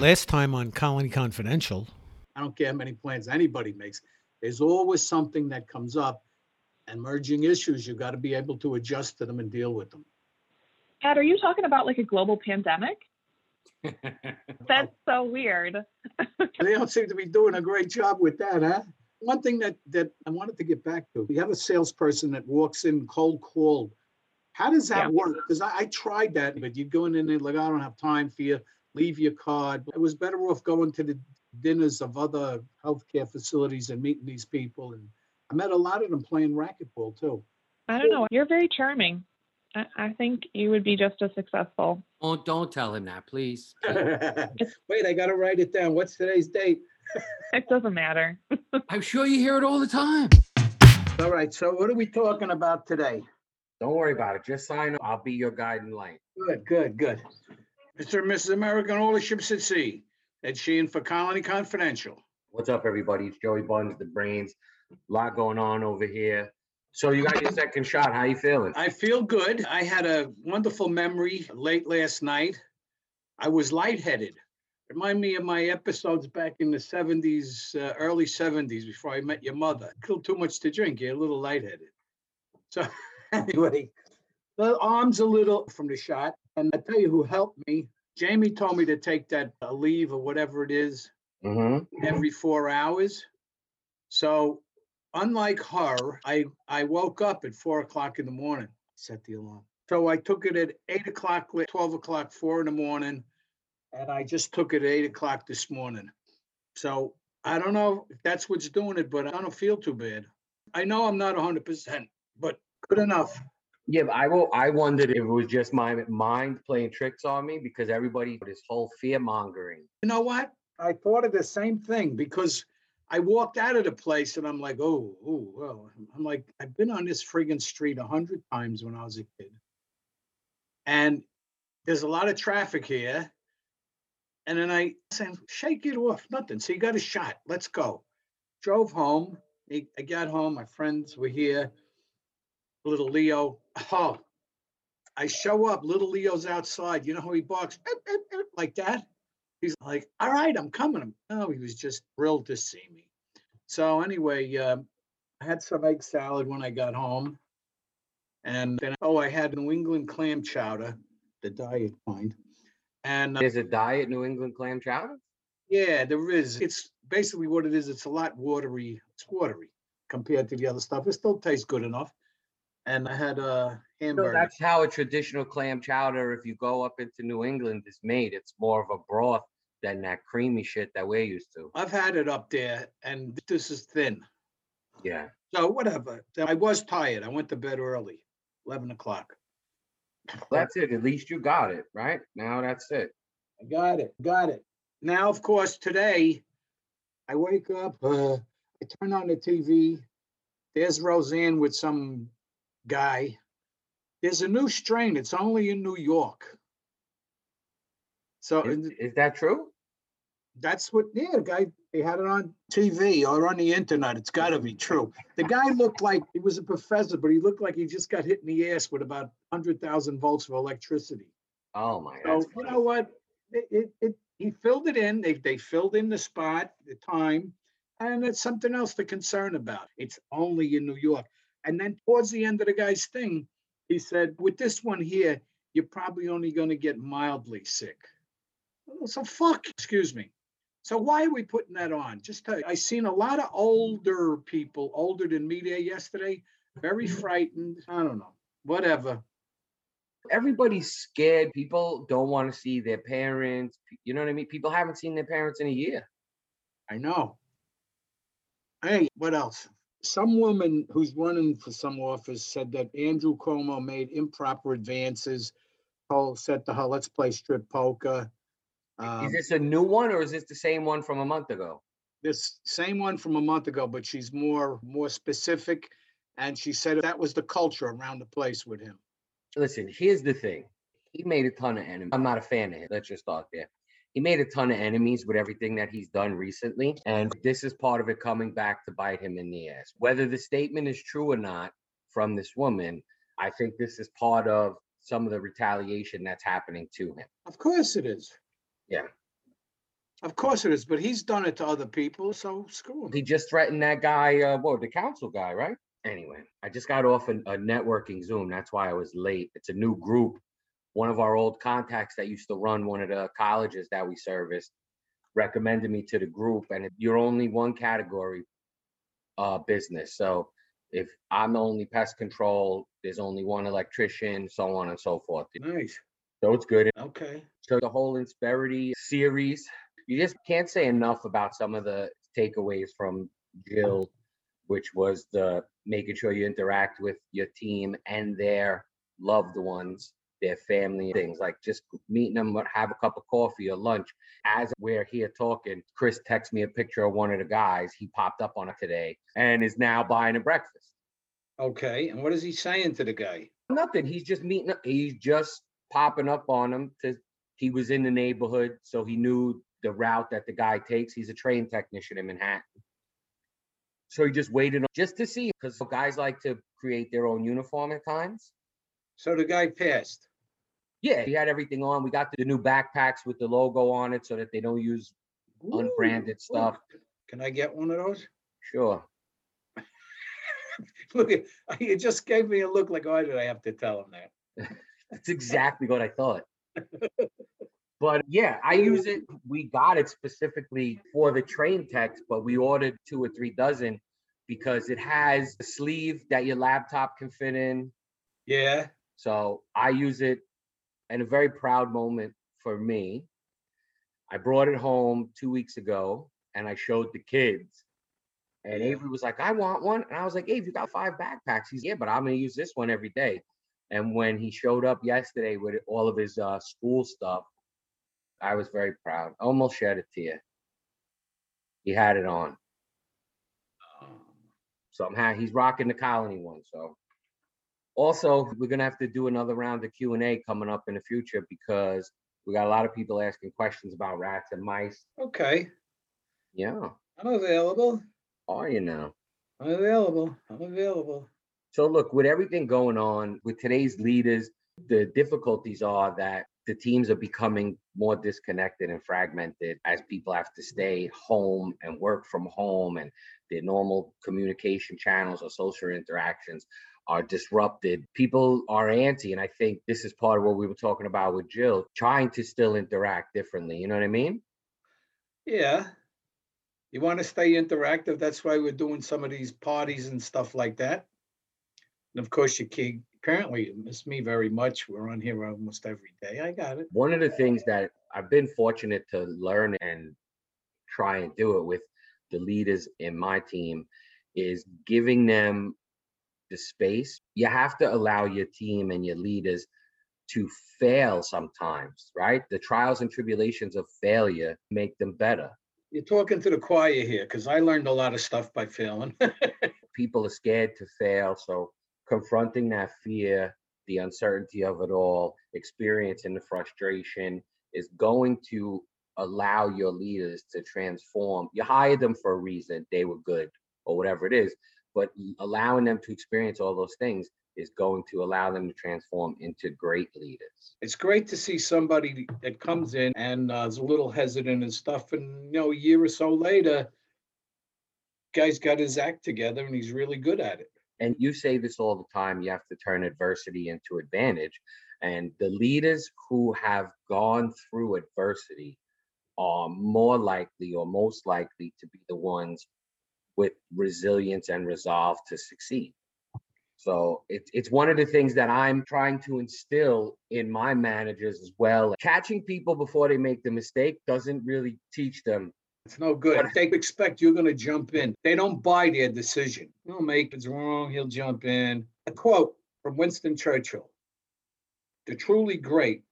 Last time on Colony Confidential. I don't care how many plans anybody makes. There's always something that comes up. And merging issues, you've got to be able to adjust to them and deal with them. Ed, are you talking about like a global pandemic? That's so weird. They don't seem to be doing a great job with that, huh? One thing that I wanted to get back to, you have a salesperson that walks in cold call. How does that work? Because I tried that, but you're going in there like, I don't have time for you. Leave your card. I was better off going to the dinners of other healthcare facilities and meeting these people. And I met a lot of them playing racquetball too. I don't know. You're very charming. I think you would be just as successful. Oh, don't tell him that, please. Wait, I got to write it down. What's today's date? It doesn't matter. I'm sure you hear it all the time. All right. So what are we talking about today? Don't worry about it. Just sign up. I'll be your guiding light. Good. Mr. and Mrs. American, all the ships at sea. Ed Sheehan for Colony Confidential. What's up, everybody? It's Joey Buns, the brains. A lot going on over here. So you got your second shot. How you feeling? I feel good. I had a wonderful memory late last night. I was lightheaded. Remind me of my episodes back in the 70s, early 70s, before I met your mother. Killed too much to drink. You're a little lightheaded. So anyway, the arm's a little from the shot. And I tell you who helped me. Jamie told me to take that leave or whatever it is every 4 hours. So unlike her, I woke up at 4 o'clock in the morning, set the alarm. So I took it at 8 o'clock, 12 o'clock, 4 in the morning. And I just took it at 8 o'clock this morning. So I don't know if that's what's doing it, but I don't feel too bad. I know I'm not 100%, but good enough. Yeah, but I wondered if it was just my mind playing tricks on me because everybody, this whole fear mongering. You know what? I thought of the same thing because I walked out of the place and I'm like, oh, I'm like, I've been on this friggin' street 100 times when I was a kid. And there's a lot of traffic here. And then I said, shake it off, nothing. So you got a shot. Let's go. Drove home. I got home. My friends were here. Little Leo. Oh, I show up. Little Leo's outside. You know how he barks? Like that. He's like, all right, I'm coming. Oh, he was just thrilled to see me. So anyway, I had some egg salad when I got home. And then, I had New England clam chowder, the diet kind. And there's a diet New England clam chowder? Yeah, there is. It's basically what it is. It's a lot watery. It's watery compared to the other stuff. It still tastes good enough. And I had a hamburger. So that's how a traditional clam chowder, if you go up into New England, is made. It's more of a broth than that creamy shit that we're used to. I've had it up there, and this is thin. Yeah. So whatever. I was tired. I went to bed early, 11 o'clock. Well, that's it. At least you got it, right? Now that's it. I got it. Now, of course, today, I wake up, I turn on the TV. There's Roseanne with some guy. There's a new strain. It's only in New York. So is that true? That's what, the guy, they had it on TV or on the internet. It's got to be true. The guy looked like he was a professor, but he looked like he just got hit in the ass with about 100,000 volts of electricity. Oh, my God. So, you know what? He filled it in. They filled in the spot, the time, and it's something else to concern about. It's only in New York. And then towards the end of the guy's thing, he said, with this one here, you're probably only going to get mildly sick. So excuse me. So why are we putting that on? Just tell you, I seen a lot of older people, older than me there yesterday, very frightened. I don't know, whatever. Everybody's scared. People don't want to see their parents. You know what I mean? People haven't seen their parents in a year. I know. Hey, what else? Some woman who's running for some office said that Andrew Cuomo made improper advances. Paul said to her, let's play strip poker. Is this a new one or is this the same one from a month ago? This same one from a month ago, but she's more specific. And she said that was the culture around the place with him. Listen, here's the thing. He made a ton of enemies. I'm not a fan of him. Let's just start there. He made a ton of enemies with everything that he's done recently. And this is part of it coming back to bite him in the ass. Whether the statement is true or not from this woman, I think this is part of some of the retaliation that's happening to him. Of course it is. Yeah. Of course it is, but he's done it to other people, so screw him. He just threatened that guy, the council guy, right? Anyway, I just got off a networking Zoom. That's why I was late. It's a new group. One of our old contacts that used to run one of the colleges that we serviced recommended me to the group. And you're only one category business. So if I'm only pest control, there's only one electrician, so on and so forth. Nice. So it's good. Okay. So the whole Insperity series, you just can't say enough about some of the takeaways from Jill, which was the making sure you interact with your team and their loved ones, their family, things like just meeting them, have a cup of coffee or lunch. As we're here talking, Chris texted me a picture of one of the guys. He popped up on it today and is now buying a breakfast. Okay. And what is he saying to the guy? Nothing. He's just meeting up. He's just popping up on him. He was in the neighborhood, so he knew the route that the guy takes. He's a train technician in Manhattan. So he just waited just to see, because guys like to create their own uniform at times. So the guy passed. Yeah, he had everything on. We got the new backpacks with the logo on it so that they don't use unbranded stuff. Can I get one of those? Sure. Look, you just gave me a look like, why did I have to tell him that? That's exactly what I thought. But yeah, I use it. We got it specifically for the train techs, but we ordered 2 or 3 dozen because it has a sleeve that your laptop can fit in. Yeah. So I use it, and a very proud moment for me. I brought it home 2 weeks ago and I showed the kids. And Avery was like, I want one. And I was like, Avery, you got 5 backpacks. He's, yeah, but I'm going to use this one every day. And when he showed up yesterday with all of his school stuff, I was very proud. Almost shed a tear. He had it on. Somehow he's rocking the Colony one. So also, we're going to have to do another round of Q&A coming up in the future because we got a lot of people asking questions about rats and mice. Okay. Yeah. I'm available. Are you now? I'm available. So look, with everything going on, with today's leaders, the difficulties are that the teams are becoming more disconnected and fragmented as people have to stay home and work from home, and their normal communication channels or social interactions are disrupted. People are antsy, and I think this is part of what we were talking about with Jill, trying to still interact differently. You know what I mean? Yeah. You want to stay interactive. That's why we're doing some of these parties and stuff like that. And of course, you can't apparently miss me very much. We're on here almost every day. I got it. One of the things that I've been fortunate to learn and try and do it with the leaders in my team is giving them the space. You have to allow your team and your leaders to fail sometimes, right? The trials and tribulations of failure make them better. You're talking to the choir here, because I learned a lot of stuff by failing. People are scared to fail, so confronting that fear, the uncertainty of it all, experiencing the frustration is going to allow your leaders to transform. You hired them for a reason. They were good or whatever it is, but allowing them to experience all those things is going to allow them to transform into great leaders. It's great to see somebody that comes in and is a little hesitant and stuff, and a year or so later, guy's got his act together and he's really good at it. And you say this all the time, you have to turn adversity into advantage. And the leaders who have gone through adversity are more likely or most likely to be the ones with resilience and resolve to succeed. So it's one of the things that I'm trying to instill in my managers as well. Catching people before they make the mistake doesn't really teach them. It's no good. If they expect you're going to jump in, they don't buy their decision. He'll make it's wrong. He'll jump in. A quote from Winston Churchill: "The truly great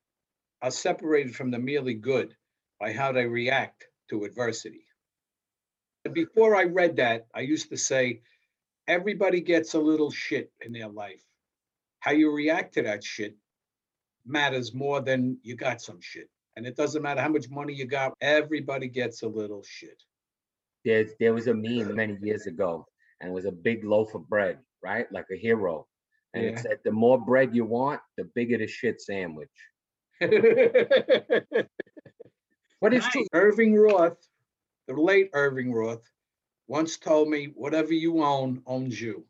are separated from the merely good by how they react to adversity." And before I read that, I used to say, everybody gets a little shit in their life. How you react to that shit matters more than you got some shit. And it doesn't matter how much money you got, everybody gets a little shit. There was a meme many years ago, and it was a big loaf of bread, right? Like a hero. And It said, the more bread you want, the bigger the shit sandwich. But it's true. Irving Roth, the late Irving Roth, once told me, whatever you own, owns you.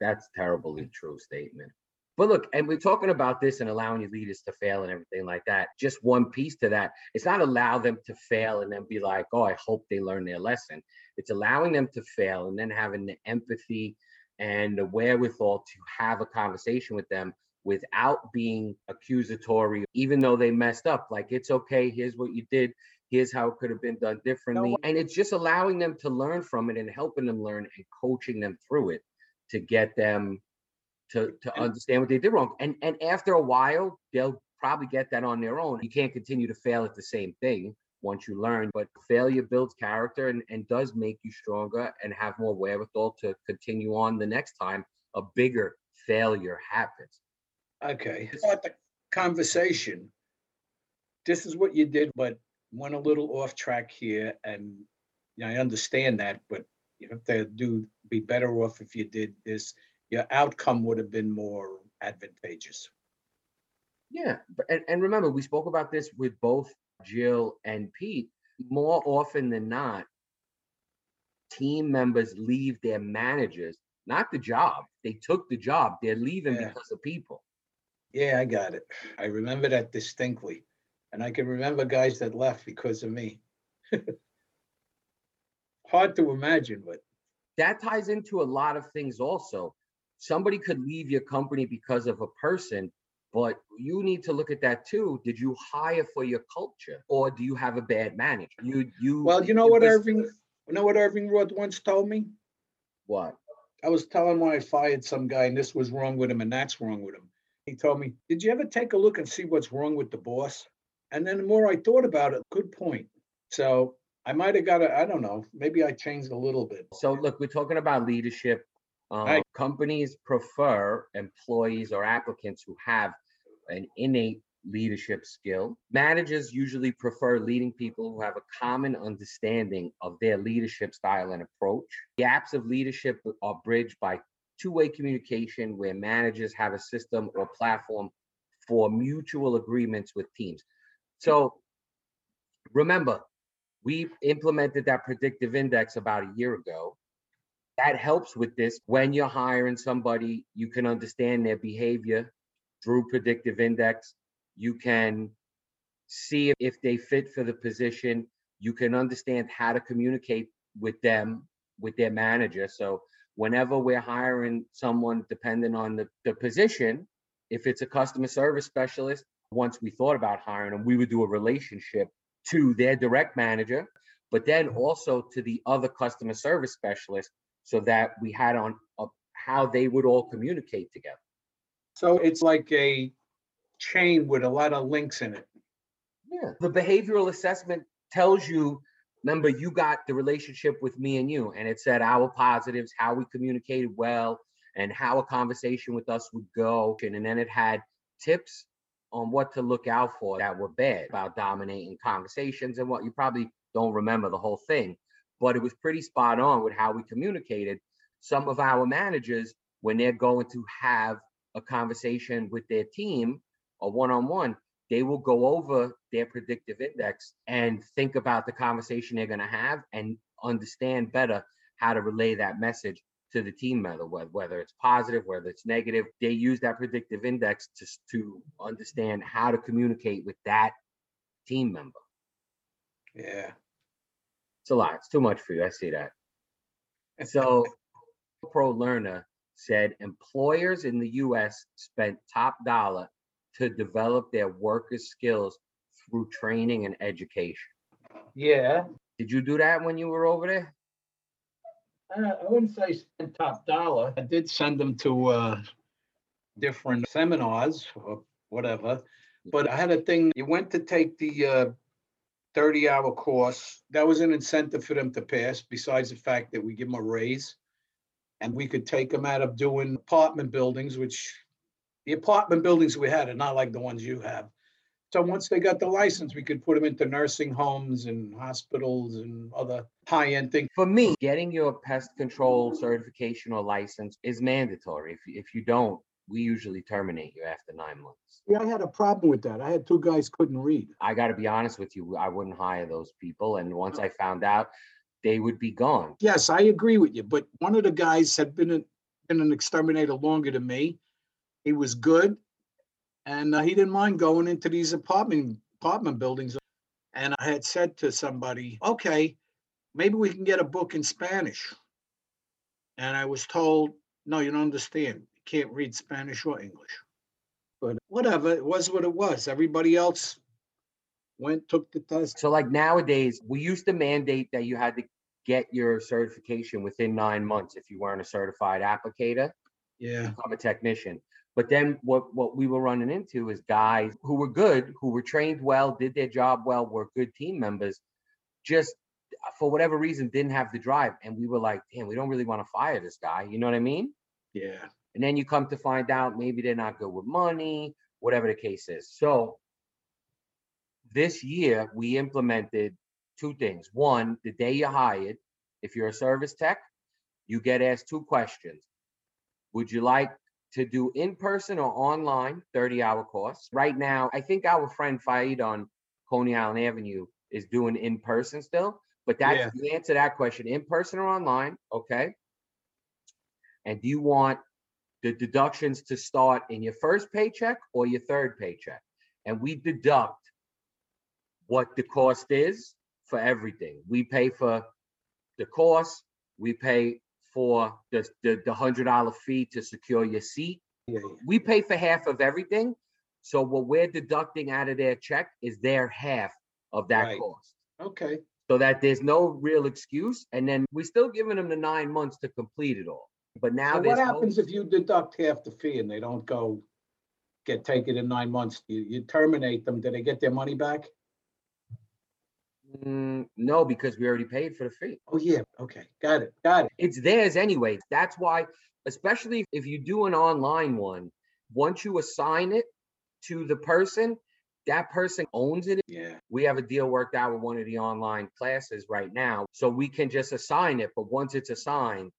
That's a terribly true statement. But look, and we're talking about this and allowing your leaders to fail and everything like that. Just one piece to that. It's not allow them to fail and then be like, oh, I hope they learn their lesson. It's allowing them to fail and then having the empathy and the wherewithal to have a conversation with them without being accusatory, even though they messed up. Like, it's okay, here's what you did. Here's how it could have been done differently. No. And it's just allowing them to learn from it and helping them learn and coaching them through it to get them to understand what they did wrong. And after a while, they'll probably get that on their own. You can't continue to fail at the same thing once you learn, but failure builds character and does make you stronger and have more wherewithal to continue on the next time a bigger failure happens. Okay. Start the conversation. This is what you did, but went a little off track here. And you know, I understand that, but you know, they do be better off if you did this. Your outcome would have been more advantageous. Yeah. And remember, we spoke about this with both Jill and Pete. More often than not, team members leave their managers, not the job. They took the job. They're leaving because of people. Yeah, I got it. I remember that distinctly. And I can remember guys that left because of me. Hard to imagine, but. That ties into a lot of things also. Somebody could leave your company because of a person, but you need to look at that too. Did you hire for your culture, or do you have a bad manager? Well, you know what Irving Roth once told me? What? I was telling him when I fired some guy and this was wrong with him and that's wrong with him. He told me, did you ever take a look and see what's wrong with the boss? And then the more I thought about it, good point. So I might have got I don't know, maybe I changed a little bit. So look, we're talking about leadership. Companies prefer employees or applicants who have an innate leadership skill. Managers usually prefer leading people who have a common understanding of their leadership style and approach. Gaps of leadership are bridged by two-way communication, where managers have a system or platform for mutual agreements with teams. So remember, we implemented that predictive index about a year ago. That helps with this. When you're hiring somebody, you can understand their behavior through predictive index. You can see if they fit for the position. You can understand how to communicate with them, with their manager. So whenever we're hiring someone, depending on the position, if it's a customer service specialist, once we thought about hiring them, we would do a relationship to their direct manager, but then also to the other customer service specialist, so that we had on how they would all communicate together. So it's like a chain with a lot of links in it. Yeah. The behavioral assessment tells you, remember, you got the relationship with me and you, and it said our positives, how we communicated well, and how a conversation with us would go. And then it had tips on what to look out for that were bad about dominating conversations and what. You probably don't remember the whole thing, but it was pretty spot on with how we communicated. Some of our managers, when they're going to have a conversation with their team, a one-on-one, they will go over their predictive index and think about the conversation they're going to have and understand better how to relay that message to the team member, whether it's positive, whether it's negative. They use that predictive index to understand how to communicate with that team member. Yeah. It's a lot. It's too much for you. I see that. So Pro Learner said employers in the U.S. spent top dollar to develop their workers' skills through training and education. Yeah. Did you do that when you were over there? I wouldn't say spend top dollar. I did send them to different seminars or whatever. But I had a thing. You went to take the 30-hour course. That was an incentive for them to pass, besides the fact that we give them a raise. And we could take them out of doing apartment buildings, which the apartment buildings we had are not like the ones you have. So once they got the license, we could put them into nursing homes and hospitals and other high-end things. For me, getting your pest control certification or license is mandatory. If you don't, we usually terminate you after 9 months. Yeah, I had a problem with that. I had two guys couldn't read. I got to be honest with you. I wouldn't hire those people. And once I found out, they would be gone. Yes, I agree with you. But one of the guys had been an exterminator longer than me. He was good. And he didn't mind going into these apartment buildings. And I had said to somebody, okay, maybe we can get a book in Spanish. And I was told, no, you don't understand. You can't read Spanish or English. But whatever, it was what it was. Everybody else went, took the test. So like nowadays, we used to mandate that you had to get your certification within 9 months if you weren't a certified applicator. Yeah. Become a technician. But then what we were running into is guys who were good, who were trained well, did their job well, were good team members, just for whatever reason didn't have the drive. And we were like, damn, we don't really want to fire this guy. You know what I mean? Yeah. And then you come to find out maybe they're not good with money, whatever the case is. So this year we implemented two things. One, the day you're hired, if you're a service tech, you get asked two questions. Would you like to do in-person or online 30-hour course? Right now, I think our friend Fayed on Coney Island Avenue is doing in-person still, but that's the answer to that question, in-person or online, okay? And do you want the deductions to start in your first paycheck or your third paycheck? And we deduct what the cost is for everything. We pay for the course, we pay for the $100 fee to secure your seat. Yeah. We pay for half of everything. So what we're deducting out of their check is their half of that cost. Okay. So that there's no real excuse. And then we're still giving them the 9 months to complete it all. But now so what happens if you deduct half the fee and they don't go get taken in 9 months? You terminate them. Do they get their money back? No, because we already paid for the fee. Oh, yeah. Okay. Got it. It's theirs anyway. That's why, especially if you do an online one, once you assign it to the person, that person owns it. Yeah. We have a deal worked out with one of the online classes right now, so we can just assign it. But once it's assigned,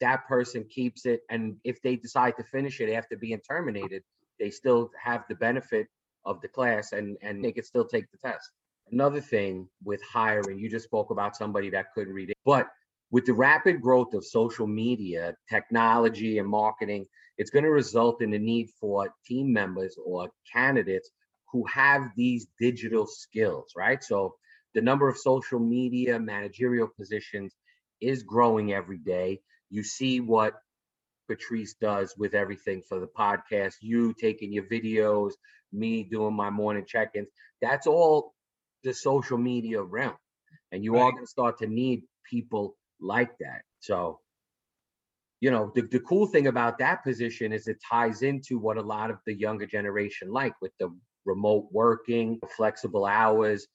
that person keeps it. And if they decide to finish it after being terminated, they still have the benefit of the class and they can still take the test. Another thing with hiring, you just spoke about somebody that couldn't read it, but with the rapid growth of social media, technology, and marketing, it's going to result in the need for team members or candidates who have these digital skills, right? So the number of social media managerial positions is growing every day. You see what Patrice does with everything for the podcast, you taking your videos, me doing my morning check-ins. That's all the social media realm, and you are going to start to need people like that. So, you know, the cool thing about that position is it ties into what a lot of the younger generation like with the remote working, flexible hours,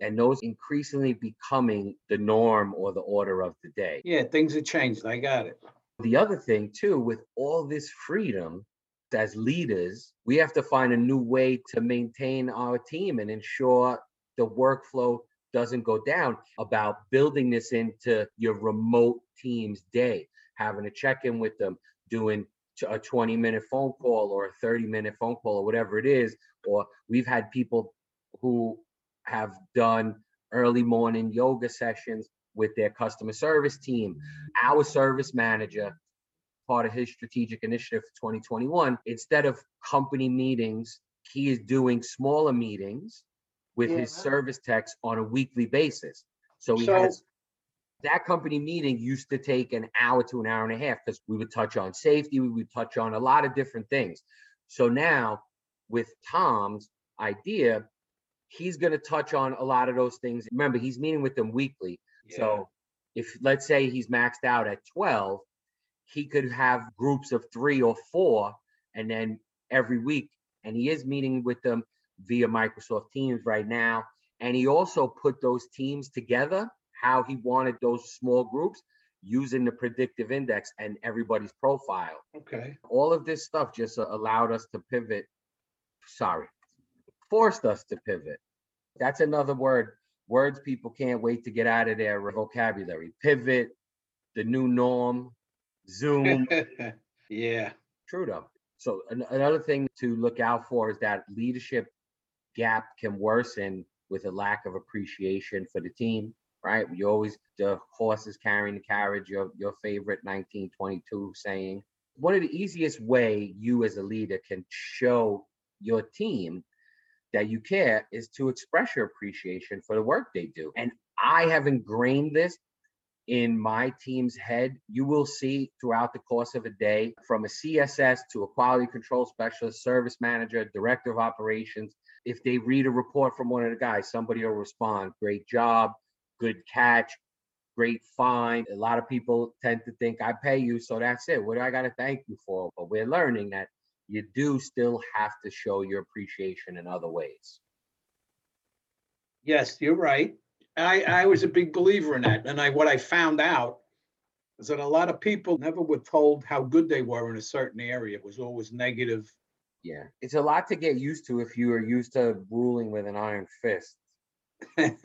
and those increasingly becoming the norm or the order of the day. Yeah, things have changed. I got it. The other thing too, with all this freedom, as leaders, we have to find a new way to maintain our team and ensure the workflow doesn't go down, about building this into your remote team's day, having a check-in with them, doing a 20-minute phone call or a 30-minute phone call or whatever it is. Or we've had people who have done early morning yoga sessions with their customer service team. Our service manager, part of his strategic initiative for 2021, instead of company meetings, he is doing smaller meetings with his service techs on a weekly basis. So he has that company meeting used to take an hour to an hour and a half because we would touch on safety, we would touch on a lot of different things. So now with Tom's idea, he's going to touch on a lot of those things. Remember, he's meeting with them weekly. Yeah. So if, let's say, he's maxed out at 12, he could have groups of 3 or 4, and then every week, and he is meeting with them via Microsoft Teams right now. And he also put those teams together, how he wanted those small groups, using the predictive index and everybody's profile. Okay. All of this stuff just allowed us to pivot. Sorry, forced us to pivot. That's another word. Words people can't wait to get out of their vocabulary. Pivot, the new norm, Zoom. Yeah. True though. So another thing to look out for is that leadership gap can worsen with a lack of appreciation for the team, right? You always, the horse is carrying the carriage, your favorite 1922 saying. One of the easiest way you as a leader can show your team that you care is to express your appreciation for the work they do. And I have ingrained this in my team's head. You will see throughout the course of a day, from a CSS to a quality control specialist, service manager, director of operations, if they read a report from one of the guys, somebody will respond, great job, good catch, great find. A lot of people tend to think, I pay you, so that's it. What do I got to thank you for? But we're learning that you do still have to show your appreciation in other ways. Yes, you're right. I was a big believer in that. And what I found out is that a lot of people never were told how good they were in a certain area. It was always negative. Yeah, it's a lot to get used to if you are used to ruling with an iron fist. And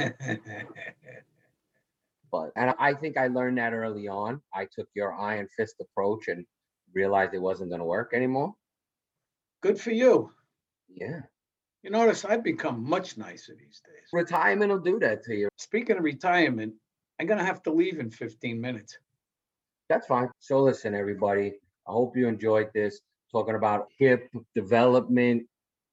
I think I learned that early on. I took your iron fist approach and realized it wasn't going to work anymore. Good for you. Yeah. You notice I've become much nicer these days. Retirement will do that to you. Speaking of retirement, I'm going to have to leave in 15 minutes. That's fine. So listen, everybody, I hope you enjoyed this. Talking about hip development,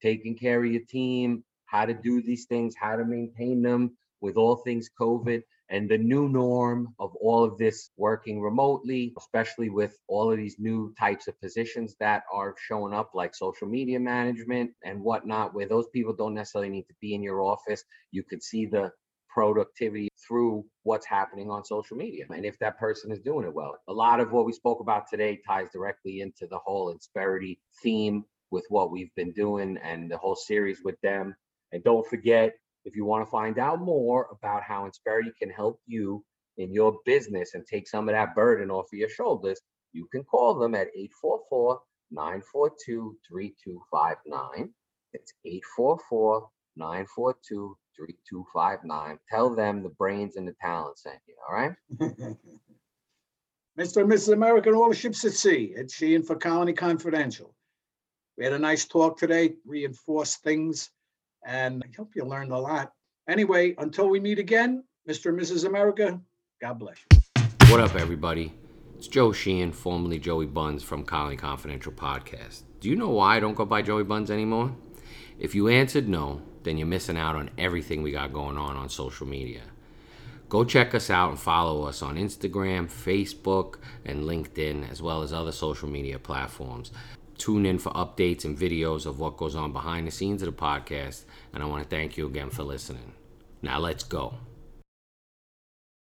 taking care of your team, how to do these things, how to maintain them with all things COVID and the new norm of all of this working remotely, especially with all of these new types of positions that are showing up like social media management and whatnot, where those people don't necessarily need to be in your office. You could see the productivity through what's happening on social media and if that person is doing it well. A lot of what we spoke about today ties directly into the whole Insperity theme with what we've been doing and the whole series with them. And don't forget, if you want to find out more about how Insperity can help you in your business and take some of that burden off of your shoulders, you can call them at 844-942-3259. That's 844-942-3259. Tell them the brains and the talent sent you, all right? Mr. and Mrs. America, all the ships at sea. Ed Sheehan for Colony Confidential. We had a nice talk today, reinforced things, and I hope you learned a lot. Anyway, until we meet again, Mr. and Mrs. America, God bless you. What up, everybody? It's Joe Sheehan, formerly Joey Buns from Colony Confidential Podcast. Do you know why I don't go by Joey Buns anymore? If you answered no, then you're missing out on everything we got going on social media. Go check us out and follow us on Instagram, Facebook, and LinkedIn, as well as other social media platforms. Tune in for updates and videos of what goes on behind the scenes of the podcast, and I want to thank you again for listening. Now let's go.